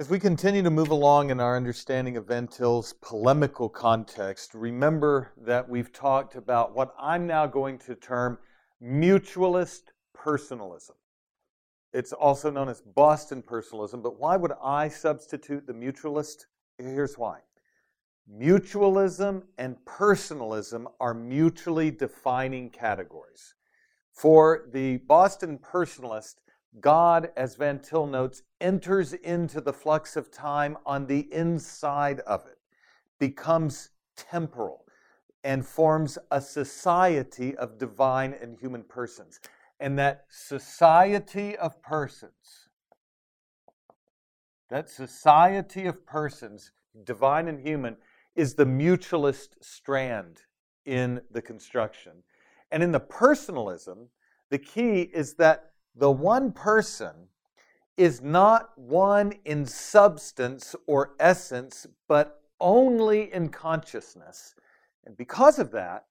As we continue to move along in our understanding of Van Til's polemical context, remember that we've talked about what I'm now going to term mutualist personalism. It's also known as Boston personalism, but why would I substitute the mutualist? Here's why. Mutualism and personalism are mutually defining categories. For the Boston personalist, God, as Van Til notes, enters into the flux of time on the inside of it, becomes temporal, and forms a society of divine and human persons. And that society of persons, divine and human, is the mutualist strand in the construction. And in the personalism, the key is that the one person is not one in substance or essence, but only in consciousness. And because of that,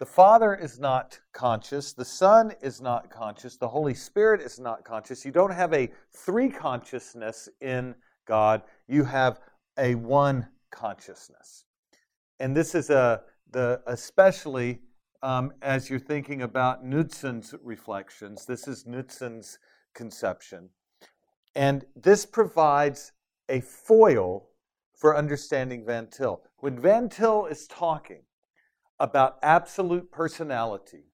the Father is not conscious, the Son is not conscious, the Holy Spirit is not conscious. You don't have a three consciousness in God. You have a one consciousness. And this is especially as you're thinking about Knudsen's reflections. This is Knudsen's conception. And this provides a foil for understanding Van Til. When Van Til is talking about absolute personality,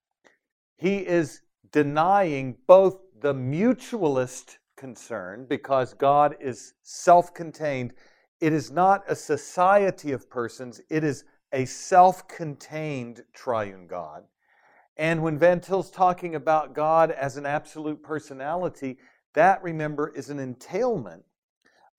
he is denying both the mutualist concern, because God is self-contained. It is not a society of persons. It is a self-contained triune God. And when Van Til's talking about God as an absolute personality, that, remember, is an entailment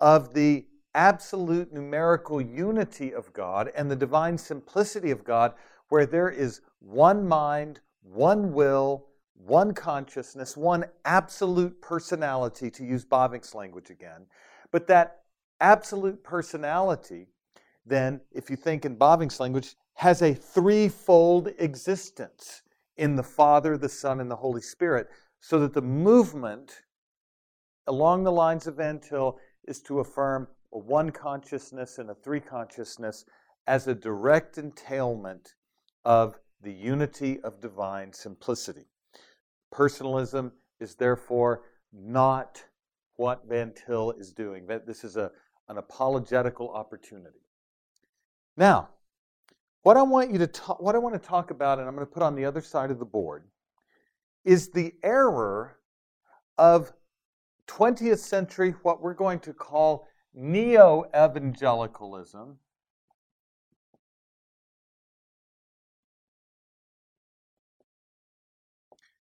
of the absolute numerical unity of God and the divine simplicity of God, where there is one mind, one will, one consciousness, one absolute personality, to use Bavinck's language again. But that absolute personality, then, if you think in Bavinck's language, has a threefold existence in the Father, the Son, and the Holy Spirit, so that the movement along the lines of Van Til is to affirm a one consciousness and a three consciousness as a direct entailment of the unity of divine simplicity. Personalism is therefore not what Van Til is doing. This is an apologetical opportunity. Now, what I want to talk about, and I'm going to put on the other side of the board, is the error of 20th century, what we're going to call neo-evangelicalism,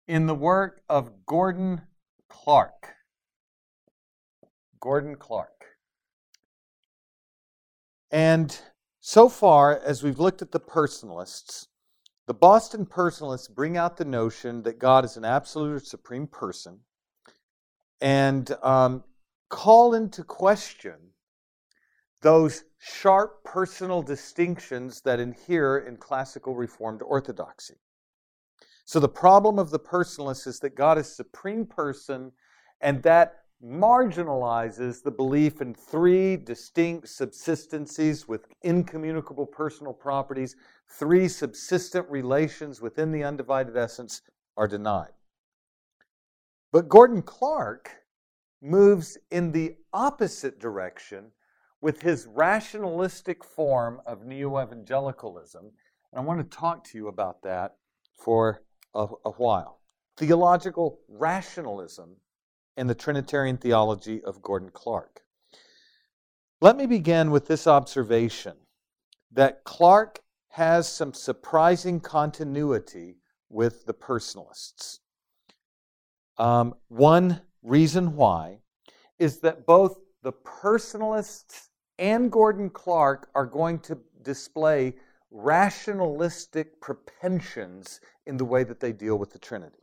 in the work of Gordon Clark. And so far, as we've looked at the personalists, the Boston personalists bring out the notion that God is an absolute or supreme person, and call into question those sharp personal distinctions that inhere in classical Reformed orthodoxy. So the problem of the personalist is that God is supreme person, and that marginalizes the belief in three distinct subsistencies with incommunicable personal properties. Three subsistent relations within the undivided essence are denied. But Gordon Clark moves in the opposite direction with his rationalistic form of neo-evangelicalism. And I want to talk to you about that for a while. Theological rationalism and the Trinitarian theology of Gordon Clark. Let me begin with this observation that Clark has some surprising continuity with the personalists. One reason why is that both the personalists and Gordon Clark are going to display rationalistic propensions in the way that they deal with the Trinity.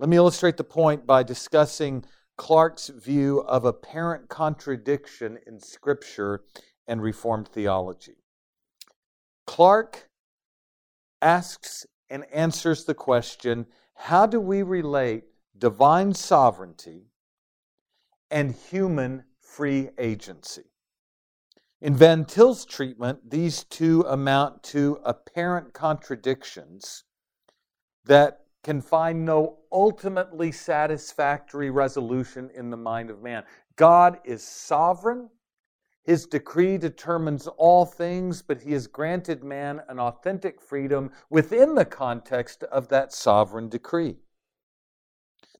Let me illustrate the point by discussing Clark's view of apparent contradiction in Scripture and Reformed theology. Clark asks and answers the question, how do we relate divine sovereignty and human free agency. In Van Til's treatment, these two amount to apparent contradictions that can find no ultimately satisfactory resolution in the mind of man. God is sovereign. His decree determines all things, but he has granted man an authentic freedom within the context of that sovereign decree.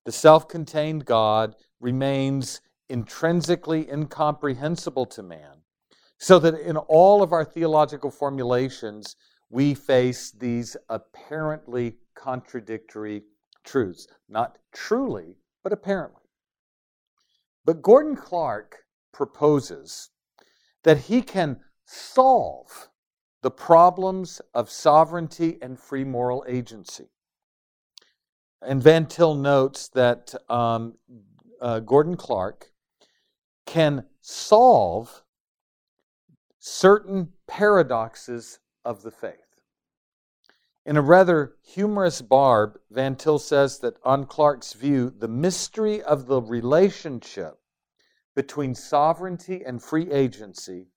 The self-contained God remains intrinsically incomprehensible to man, so that in all of our theological formulations, we face these apparently contradictory truths. Not truly, but apparently. But Gordon Clark proposes that he can solve the problems of sovereignty and free moral agency. And Van Til notes that Gordon Clark can solve certain paradoxes of the faith. In a rather humorous barb, Van Til says that on Clark's view, the mystery of the relationship between sovereignty and free agency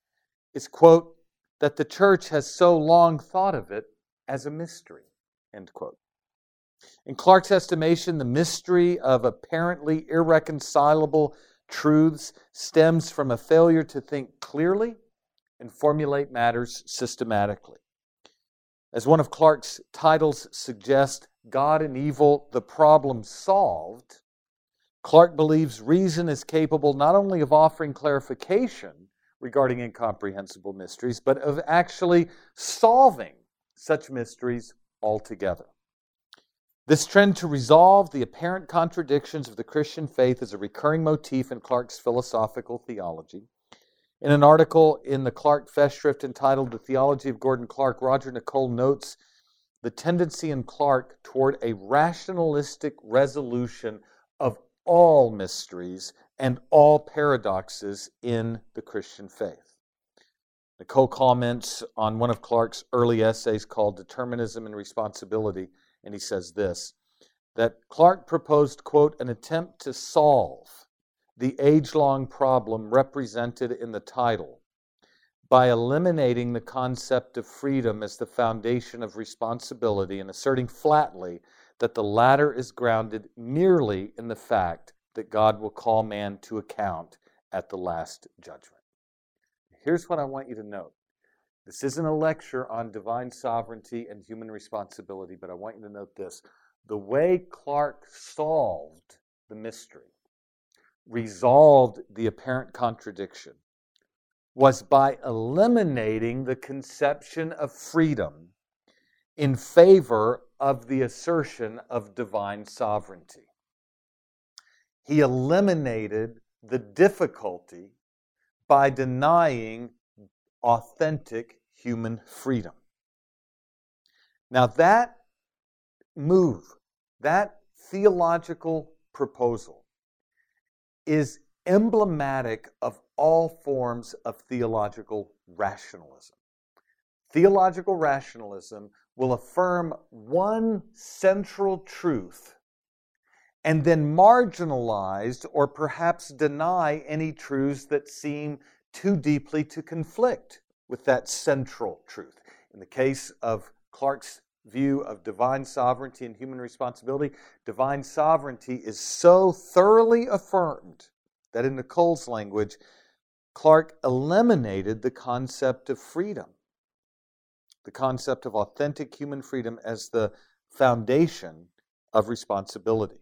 is, quote, that the church has so long thought of it as a mystery, end quote. In Clark's estimation, the mystery of apparently irreconcilable truths stems from a failure to think clearly and formulate matters systematically. As one of Clark's titles suggests, God and Evil, the Problem Solved, Clark believes reason is capable not only of offering clarification regarding incomprehensible mysteries, but of actually solving such mysteries altogether. This trend to resolve the apparent contradictions of the Christian faith is a recurring motif in Clark's philosophical theology. In an article in the Clark Festschrift entitled "The Theology of Gordon Clark," Roger Nicole notes the tendency in Clark toward a rationalistic resolution of all mysteries and all paradoxes in the Christian faith. Nicole comments on one of Clark's early essays called "Determinism and Responsibility," and he says this, that Clark proposed, quote, an attempt to solve the age-long problem represented in the title by eliminating the concept of freedom as the foundation of responsibility and asserting flatly that the latter is grounded merely in the fact that God will call man to account at the last judgment. Here's what I want you to note. This isn't a lecture on divine sovereignty and human responsibility, but I want you to note this. The way Clark solved the mystery, resolved the apparent contradiction, was by eliminating the conception of freedom in favor of the assertion of divine sovereignty. He eliminated the difficulty by denying authentic human freedom. Now that move, that theological proposal, is emblematic of all forms of theological rationalism. Theological rationalism will affirm one central truth and then marginalize or perhaps deny any truths that seem too deeply to conflict with that central truth. In the case of Clark's view of divine sovereignty and human responsibility, divine sovereignty is so thoroughly affirmed that in Nicole's language, Clark eliminated the concept of freedom, the concept of authentic human freedom as the foundation of responsibility.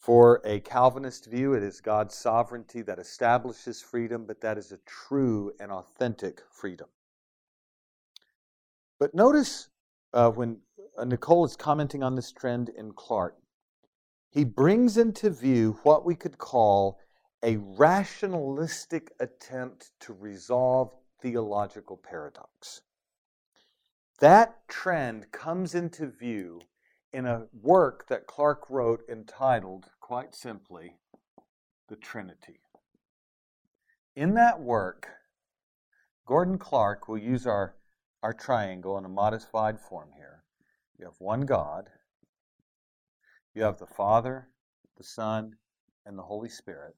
For a Calvinist view, it is God's sovereignty that establishes freedom, but that is a true and authentic freedom. But notice when Nicole is commenting on this trend in Clark, he brings into view what we could call a rationalistic attempt to resolve theological paradox. That trend comes into view in a work that Clark wrote entitled, quite simply, The Trinity. In that work, Gordon Clark will use our triangle in a modified form here. You have one God. You have the Father, the Son, and the Holy Spirit.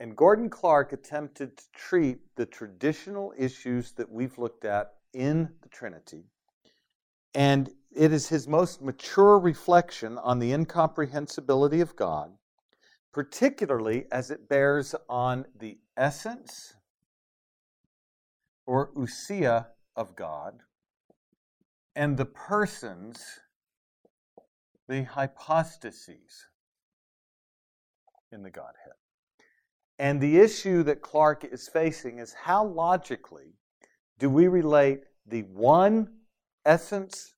And Gordon Clark attempted to treat the traditional issues that we've looked at in the Trinity. And it is his most mature reflection on the incomprehensibility of God, particularly as it bears on the essence or ousia of God and the persons, the hypostases in the Godhead. And the issue that Clark is facing is how logically do we relate the one essence,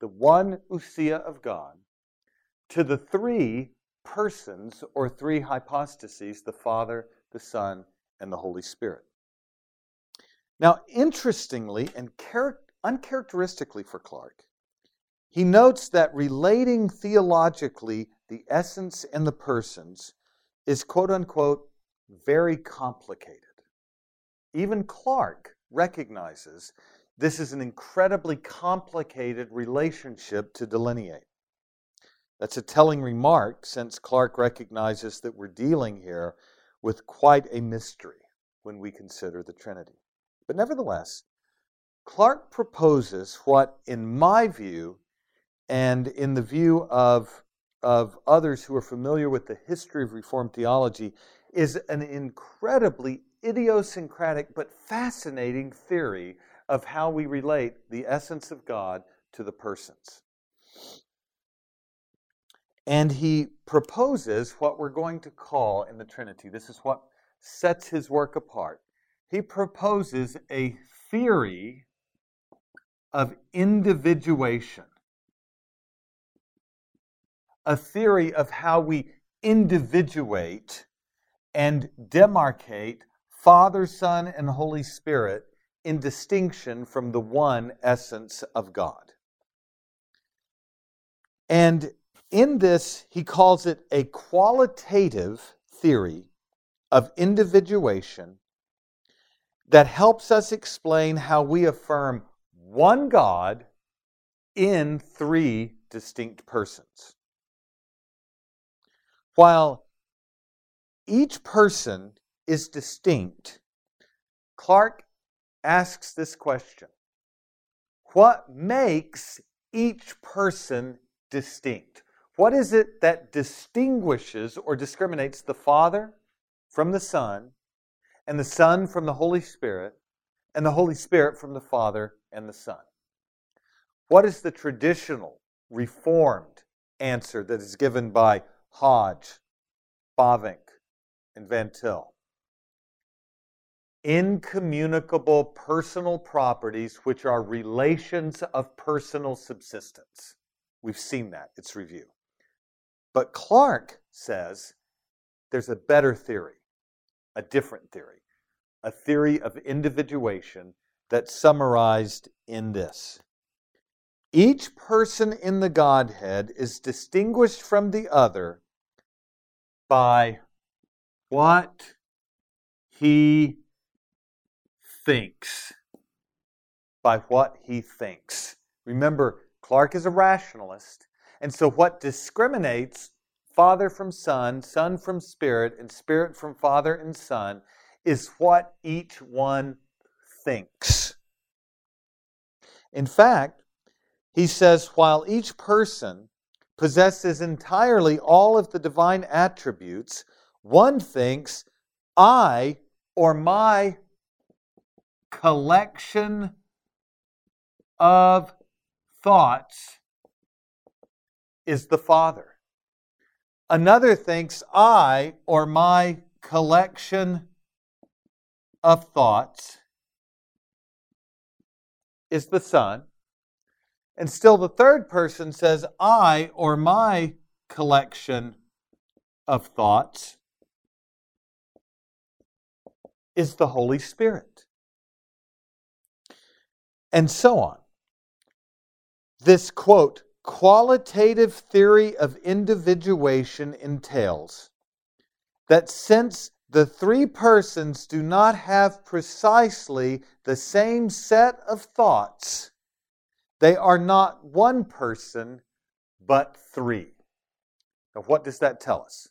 the one ousia of God, to the three persons or three hypostases, the Father, the Son, and the Holy Spirit. Now, interestingly and uncharacteristically for Clark, he notes that relating theologically the essence and the persons is, quote-unquote, very complicated. Even Clark recognizes this is an incredibly complicated relationship to delineate. That's a telling remark, since Clark recognizes that we're dealing here with quite a mystery when we consider the Trinity. But nevertheless, Clark proposes what, in my view, and in the view of others who are familiar with the history of Reformed theology, is an incredibly idiosyncratic but fascinating theory of how we relate the essence of God to the persons. And he proposes what we're going to call in the Trinity, this is what sets his work apart, he proposes a theory of individuation, a theory of how we individuate and demarcate Father, Son, and Holy Spirit in distinction from the one essence of God. And in this, he calls it a qualitative theory of individuation that helps us explain how we affirm one God in three distinct persons. While each person is distinct, Clark asks this question: what makes each person distinct? What is it that distinguishes or discriminates the Father from the Son, and the Son from the Holy Spirit, and the Holy Spirit from the Father and the Son? What is the traditional, Reformed answer that is given by Hodge, Bavinck, and Van Til? Incommunicable personal properties which are relations of personal subsistence. We've seen that. It's review. But Clark says there's a better theory, a different theory, a theory of individuation that's summarized in this. Each person in the Godhead is distinguished from the other by what he thinks. By what he thinks. Remember, Clark is a rationalist, and so what discriminates Father from Son, Son from Spirit, and Spirit from Father and Son is what each one thinks. In fact, he says, while each person possesses entirely all of the divine attributes, one thinks, I, or my collection of thoughts, is the Father. Another thinks, I, or my collection of thoughts, is the Son. And still the third person says, I, or my collection of thoughts, is the Holy Spirit. And so on. This, quote, qualitative theory of individuation entails that since the three persons do not have precisely the same set of thoughts, they are not one person, but three. Now, what does that tell us?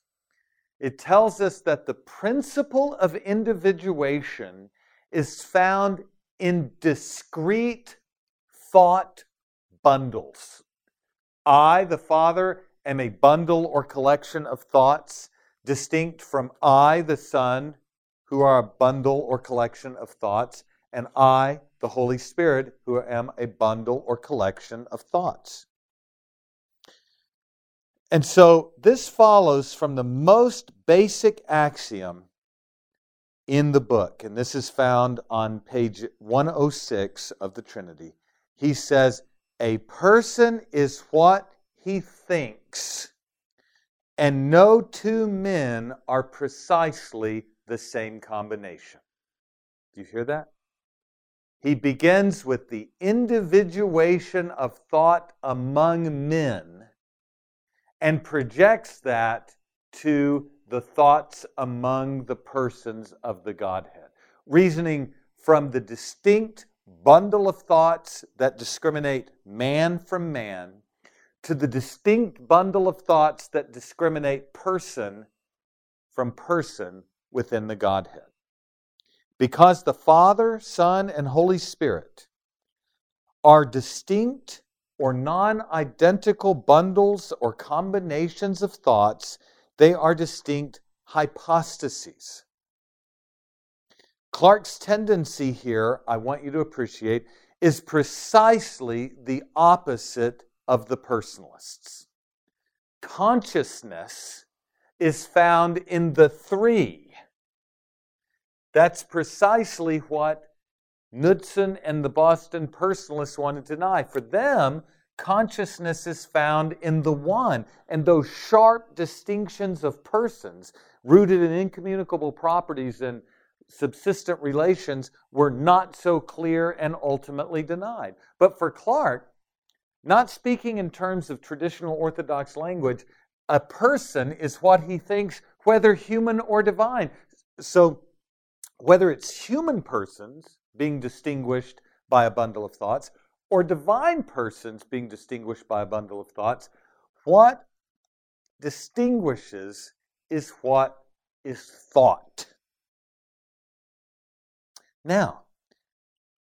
It tells us that the principle of individuation is found in discrete thought bundles. I, the Father, am a bundle or collection of thoughts distinct from I, the Son, who are a bundle or collection of thoughts, and I, the Holy Spirit, who am a bundle or collection of thoughts. And so this follows from the most basic axiom in the book, and this is found on page 106 of the Trinity. He says, a person is what he thinks, and no two men are precisely the same combination. Do you hear that? He begins with the individuation of thought among men and projects that to the thoughts among the persons of the Godhead, reasoning from the distinct bundle of thoughts that discriminate man from man to the distinct bundle of thoughts that discriminate person from person within the Godhead. Because the Father, Son, and Holy Spirit are distinct or non-identical bundles or combinations of thoughts, they are distinct hypostases. Clark's tendency here, I want you to appreciate, is precisely the opposite of the personalists. Consciousness is found in the three. That's precisely what Knudsen and the Boston personalists want to deny. For them, consciousness is found in the one, and those sharp distinctions of persons rooted in incommunicable properties and subsistent relations were not so clear and ultimately denied. But for Clark, not speaking in terms of traditional Orthodox language, a person is what he thinks, whether human or divine. So whether it's human persons being distinguished by a bundle of thoughts, or divine persons being distinguished by a bundle of thoughts, what distinguishes is what is thought. Now,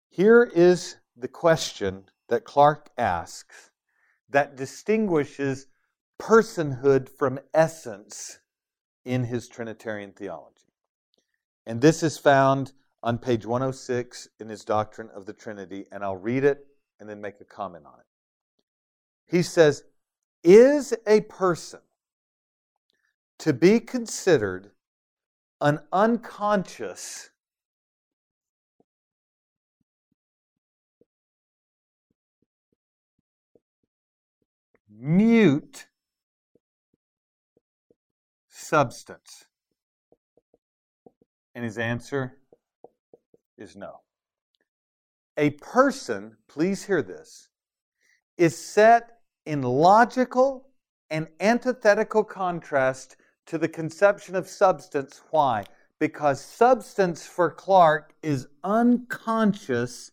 here is the question that Clark asks that distinguishes personhood from essence in his Trinitarian theology. And this is found on page 106 in his Doctrine of the Trinity, and I'll read it and then make a comment on it. He says, is a person to be considered an unconscious mute substance? And his answer is no. A person, please hear this, is set in logical and antithetical contrast to the conception of substance. Why? Because substance for Clark is unconscious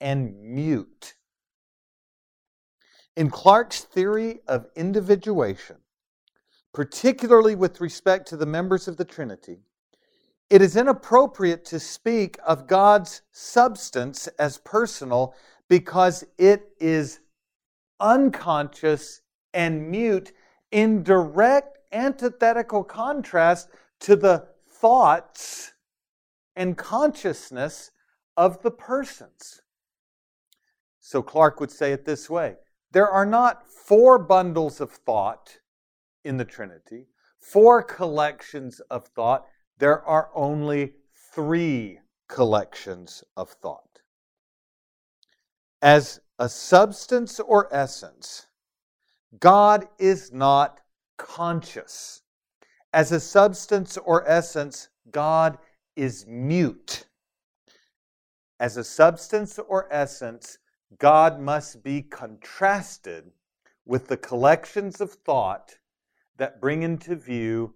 and mute. In Clark's theory of individuation, particularly with respect to the members of the Trinity, it is inappropriate to speak of God's substance as personal because it is unconscious and mute in direct antithetical contrast to the thoughts and consciousness of the persons. So Clark would say it this way. There are not four bundles of thought in the Trinity, four collections of thought. There are only three collections of thought. As a substance or essence, God is not conscious. As a substance or essence, God is mute. As a substance or essence, God must be contrasted with the collections of thought that bring into view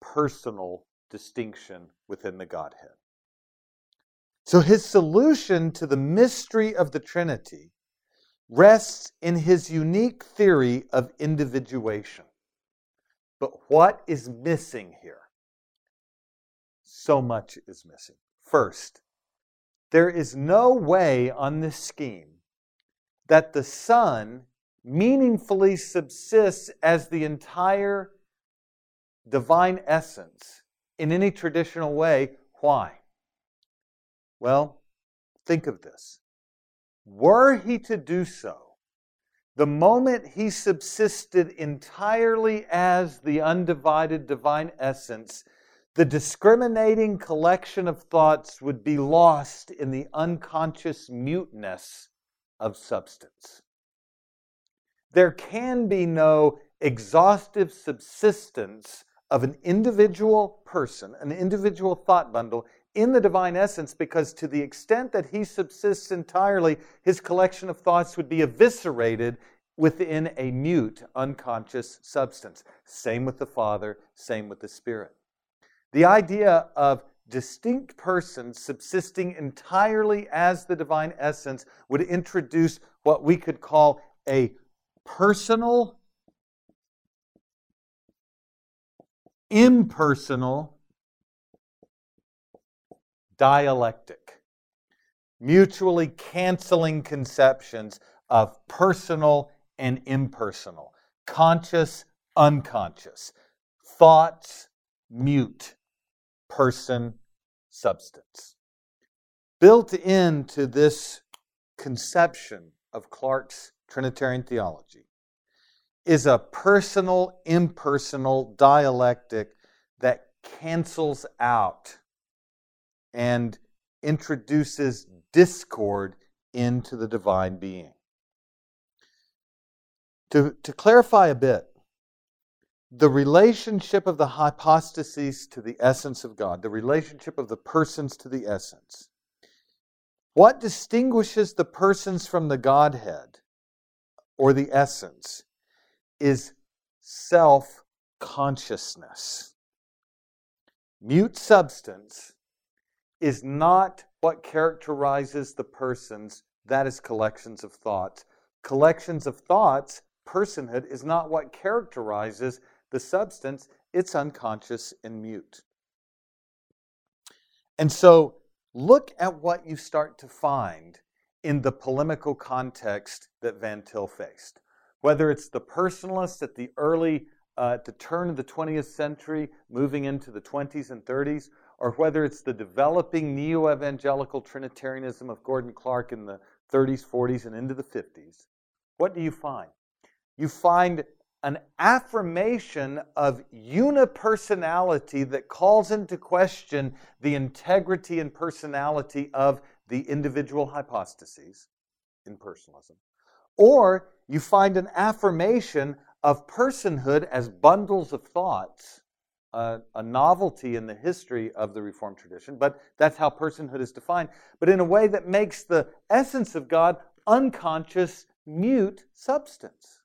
personal distinction within the Godhead. So his solution to the mystery of the Trinity rests in his unique theory of individuation. But what is missing here? so much is missing. First, there is no way on this scheme that the Son meaningfully subsists as the entire divine essence in any traditional way. Why? Well, think of this. Were he to do so, the moment he subsisted entirely as the undivided divine essence, the discriminating collection of thoughts would be lost in the unconscious muteness of substance. There can be no exhaustive subsistence of an individual person, an individual thought bundle, in the divine essence, because to the extent that he subsists entirely, his collection of thoughts would be eviscerated within a mute, unconscious substance. Same with the Father, same with the Spirit. The idea of distinct persons subsisting entirely as the divine essence would introduce what we could call a personal, impersonal dialectic, mutually canceling conceptions of personal and impersonal, conscious, unconscious, thoughts, mute, person, substance. Built into this conception of Clark's Trinitarian theology is a personal, impersonal dialectic that cancels out and introduces discord into the divine being. To clarify a bit, the relationship of the hypostases to the essence of God, the relationship of the persons to the essence, what distinguishes the persons from the Godhead or the essence is self-consciousness. Mute substance is not what characterizes the persons, that is collections of thoughts. Collections of thoughts, personhood, is not what characterizes the substance, it's unconscious and mute. And so, look at what you start to find in the polemical context that Van Til faced. Whether it's the personalists at the early, at the turn of the 20th century, moving into the 20s and 30s, or whether it's the developing neo-evangelical Trinitarianism of Gordon Clark in the 30s, 40s, and into the 50s, what do you find? You find an affirmation of unipersonality that calls into question the integrity and personality of the individual hypostases in personalism. Or you find an affirmation of personhood as bundles of thoughts, a novelty in the history of the Reformed tradition, but that's how personhood is defined, but in a way that makes the essence of God unconscious, mute substance.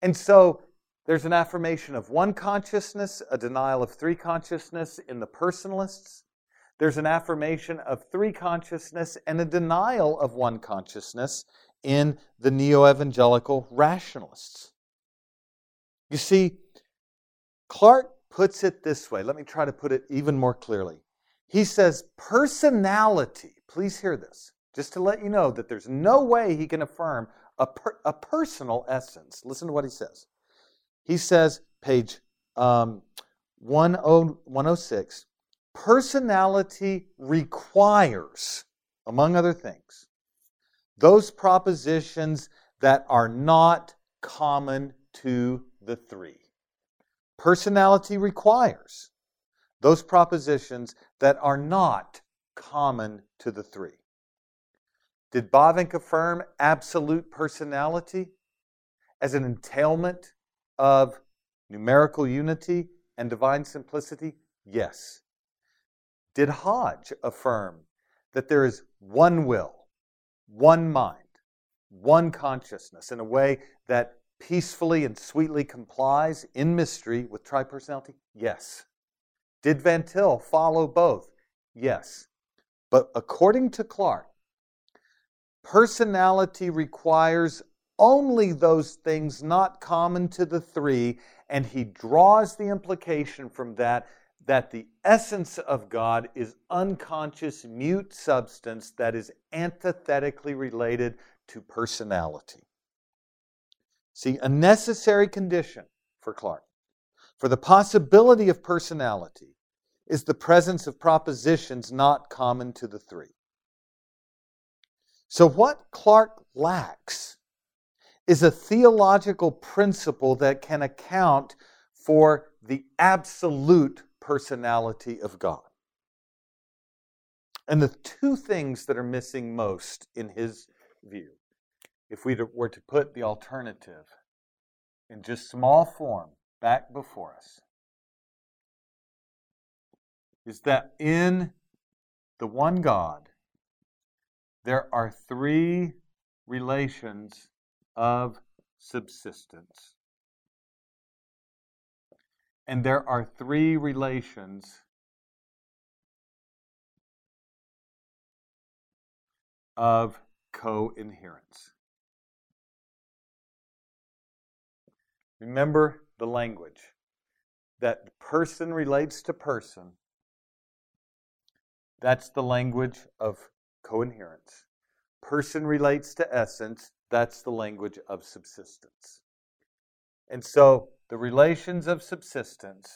And so there's an affirmation of one consciousness, a denial of three consciousness in the personalists. There's an affirmation of three consciousness and a denial of one consciousness in the neo-evangelical rationalists. You see, Clark puts it this way. Let me try to put it even more clearly. He says personality, please hear this, just to let you know that there's no way he can affirm a personal essence. Listen to what he says. He says, page 106, personality requires, among other things, those propositions that are not common to the three. Personality requires those propositions that are not common to the three. Did Bavinck affirm absolute personality as an entailment of numerical unity and divine simplicity? Yes. Did Hodge affirm that there is one will, one mind, one consciousness in a way that peacefully and sweetly complies in mystery with tripersonality? Yes. Did Van Til follow both? Yes. But according to Clark, personality requires only those things not common to the three, and he draws the implication from that that the essence of God is unconscious, mute substance that is antithetically related to personality. See, a necessary condition for Clark, for the possibility of personality, is the presence of propositions not common to the three. So what Clark lacks is a theological principle that can account for the absolute personality of God. And the two things that are missing most in his view, if we were to put the alternative in just small form back before us, is that in the one God, there are three relations of subsistence. And there are three relations of co-inherence. Remember the language that person relates to person. That's the language of coinherence. Person relates to essence. That's the language of subsistence. And so the relations of subsistence,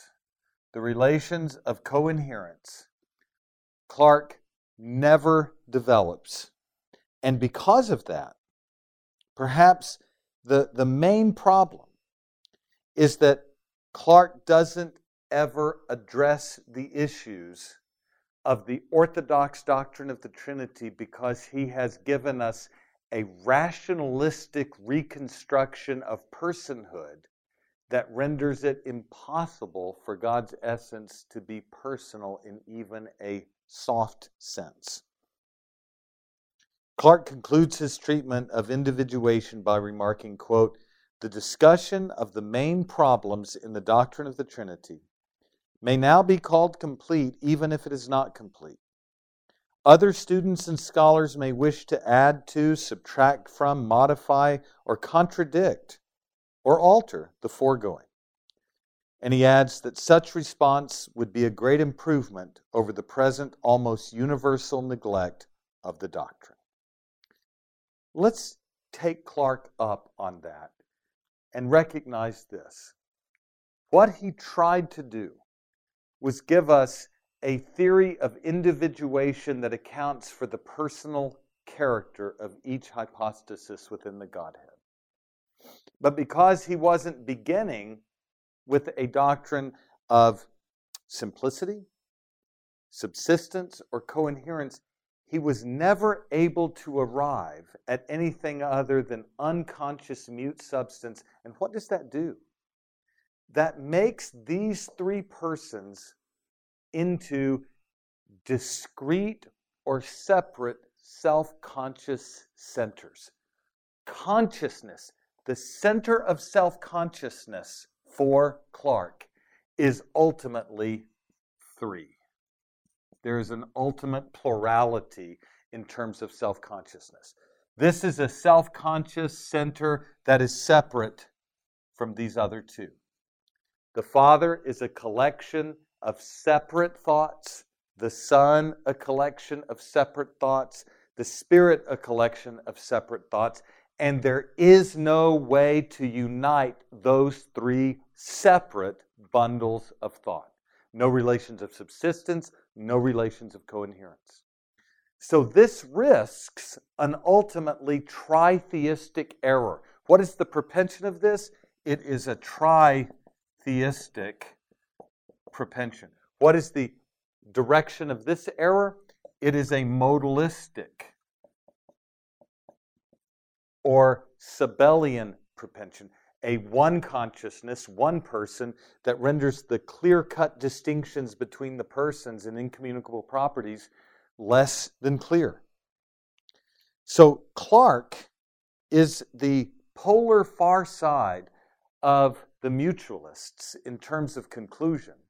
the relations of coinherence, Clark never develops. And because of that, perhaps the main problem is that Clark doesn't ever address the issues of the orthodox doctrine of the Trinity, because he has given us a rationalistic reconstruction of personhood that renders it impossible for God's essence to be personal in even a soft sense. Clark concludes his treatment of individuation by remarking, quote, "The discussion of the main problems in the doctrine of the Trinity may now be called complete, even if it is not complete. Other students and scholars may wish to add to, subtract from, modify, or contradict, or alter the foregoing." And he adds that such response would be a great improvement over the present almost universal neglect of the doctrine. Let's take Clark up on that and recognize this. What he tried to do was give us a theory of individuation that accounts for the personal character of each hypostasis within the Godhead. But because he wasn't beginning with a doctrine of simplicity, subsistence, or coinherence, he was never able to arrive at anything other than unconscious mute substance. And what does that do? That makes these three persons into discrete or separate self-conscious centers. Consciousness, the center of self-consciousness for Clark, is ultimately three. There is an ultimate plurality in terms of self-consciousness. This is a self-conscious center that is separate from these other two. The Father is a collection of separate thoughts. The Son, a collection of separate thoughts. The Spirit, a collection of separate thoughts. And there is no way to unite those three separate bundles of thought. No relations of subsistence, no relations of coinherence. So this risks an ultimately tritheistic error. What is the propension of this? It is a theistic propension. What is the direction of this error? It is a modalistic or Sabellian propension, a one consciousness, one person that renders the clear-cut distinctions between the persons and incommunicable properties less than clear. So Clark is the polar far side of the mutualists in terms of conclusion.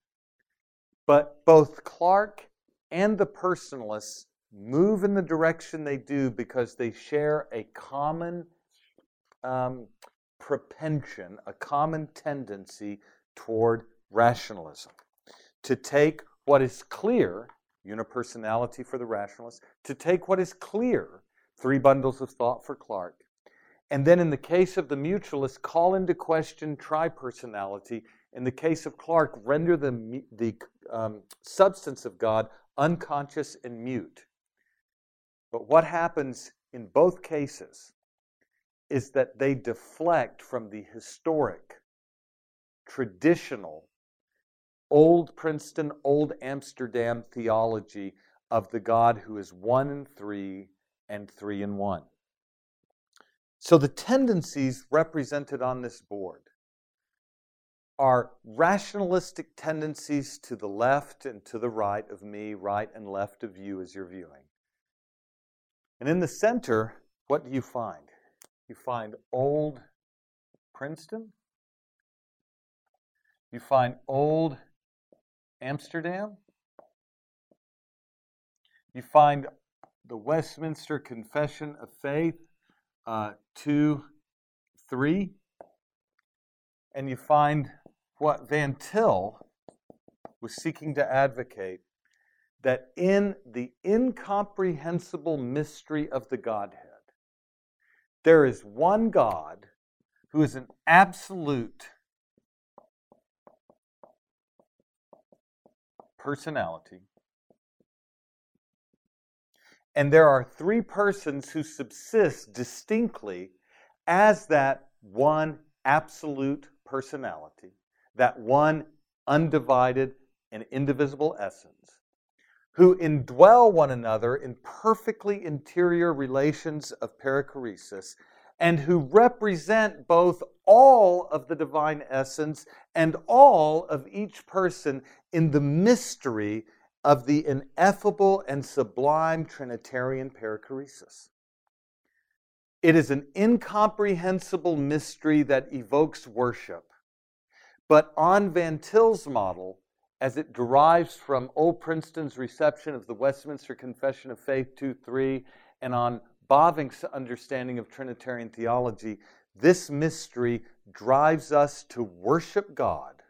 But both Clark and the personalists move in the direction they do because they share a common propension, a common tendency toward rationalism. to take what is clear, unipersonality for the rationalist, to take what is clear, three bundles of thought for Clark, and then in the case of the mutualist, call into question tripersonality. In the case of Clark, render the substance of God unconscious and mute. But what happens in both cases is that they deflect from the historic, traditional, old Princeton, old Amsterdam theology of the God who is one in three and three in one. So the tendencies represented on this board are rationalistic tendencies to the left and to the right of me, right and left of you as you're viewing. And in the center, what do you find? You find old Princeton. You find old Amsterdam. You find the Westminster Confession of Faith, 2-3. And you find what Van Til was seeking to advocate, that in the incomprehensible mystery of the Godhead, there is one God who is an absolute personality, and there are three persons who subsist distinctly as that one absolute personality, that one undivided and indivisible essence, who indwell one another in perfectly interior relations of perichoresis, and who represent both all of the divine essence and all of each person in the mystery of the ineffable and sublime Trinitarian perichoresis. It is an incomprehensible mystery that evokes worship, but on Van Til's model, as it derives from Old Princeton's reception of the Westminster Confession of Faith 2-3, and on Bavinck's understanding of Trinitarian theology, this mystery drives us to worship God,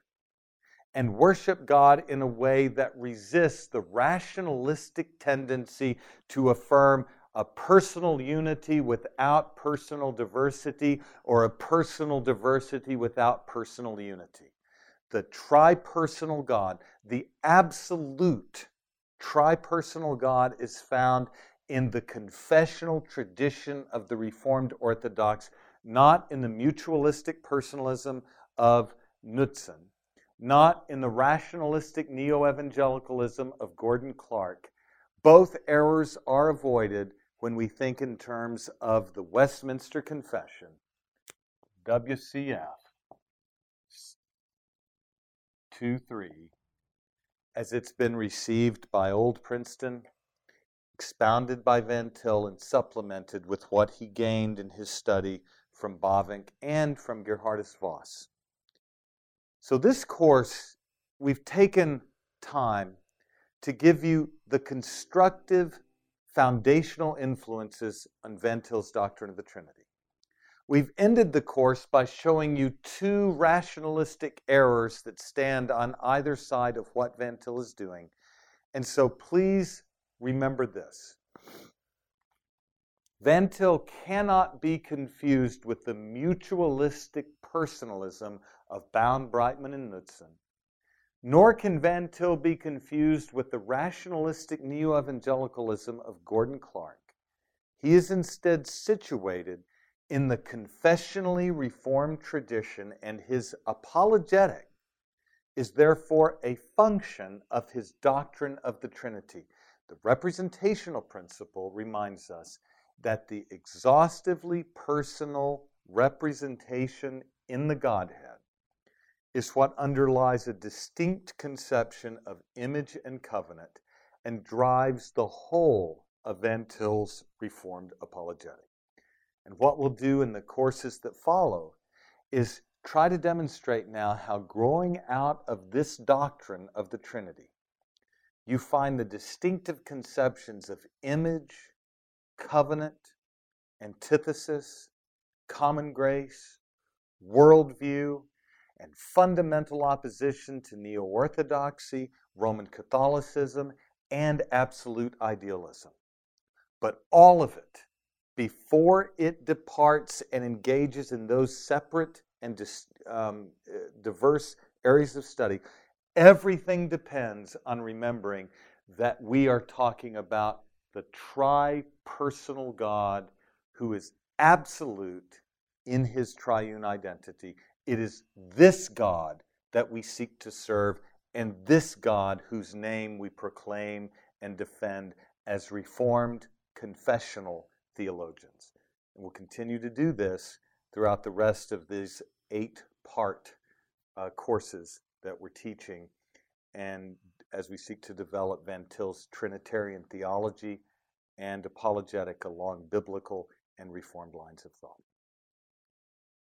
and worship God in a way that resists the rationalistic tendency to affirm a personal unity without personal diversity, or a personal diversity without personal unity. The tri-personal God, the absolute tri-personal God, is found in the confessional tradition of the Reformed Orthodox, not in the mutualistic personalism of Knudsen, not in the rationalistic neo-evangelicalism of Gordon Clark. Both errors are avoided when we think in terms of the Westminster Confession, WCF 2-3, as it's been received by Old Princeton, expounded by Van Til, and supplemented with what he gained in his study from Bavinck and from Gerhardus Voss. So this course, we've taken time to give you the constructive foundational influences on Van Til's doctrine of the Trinity. We've ended the course by showing you two rationalistic errors that stand on either side of what Van Til is doing. And so please remember this. Van Til cannot be confused with the mutualistic personalism of Bowne, Brightman, and Knudsen, nor can Van Til be confused with the rationalistic neo-evangelicalism of Gordon Clark. He is instead situated in the confessionally Reformed tradition, and his apologetic is therefore a function of his doctrine of the Trinity. The representational principle reminds us that the exhaustively personal representation in the Godhead is what underlies a distinct conception of image and covenant and drives the whole of Van Til's Reformed apologetic. And what we'll do in the courses that follow is try to demonstrate now how, growing out of this doctrine of the Trinity, you find the distinctive conceptions of image, covenant, antithesis, common grace, worldview, and fundamental opposition to neo-orthodoxy, Roman Catholicism, and absolute idealism. But all of it, before it departs and engages in those separate and diverse areas of study, everything depends on remembering that we are talking about the tri-personal God who is absolute in his triune identity. It is this God that we seek to serve, and this God whose name we proclaim and defend as Reformed confessional theologians. And we'll continue to do this throughout the rest of these 8-part courses that we're teaching, and as we seek to develop Van Til's Trinitarian theology and apologetic along biblical and Reformed lines of thought.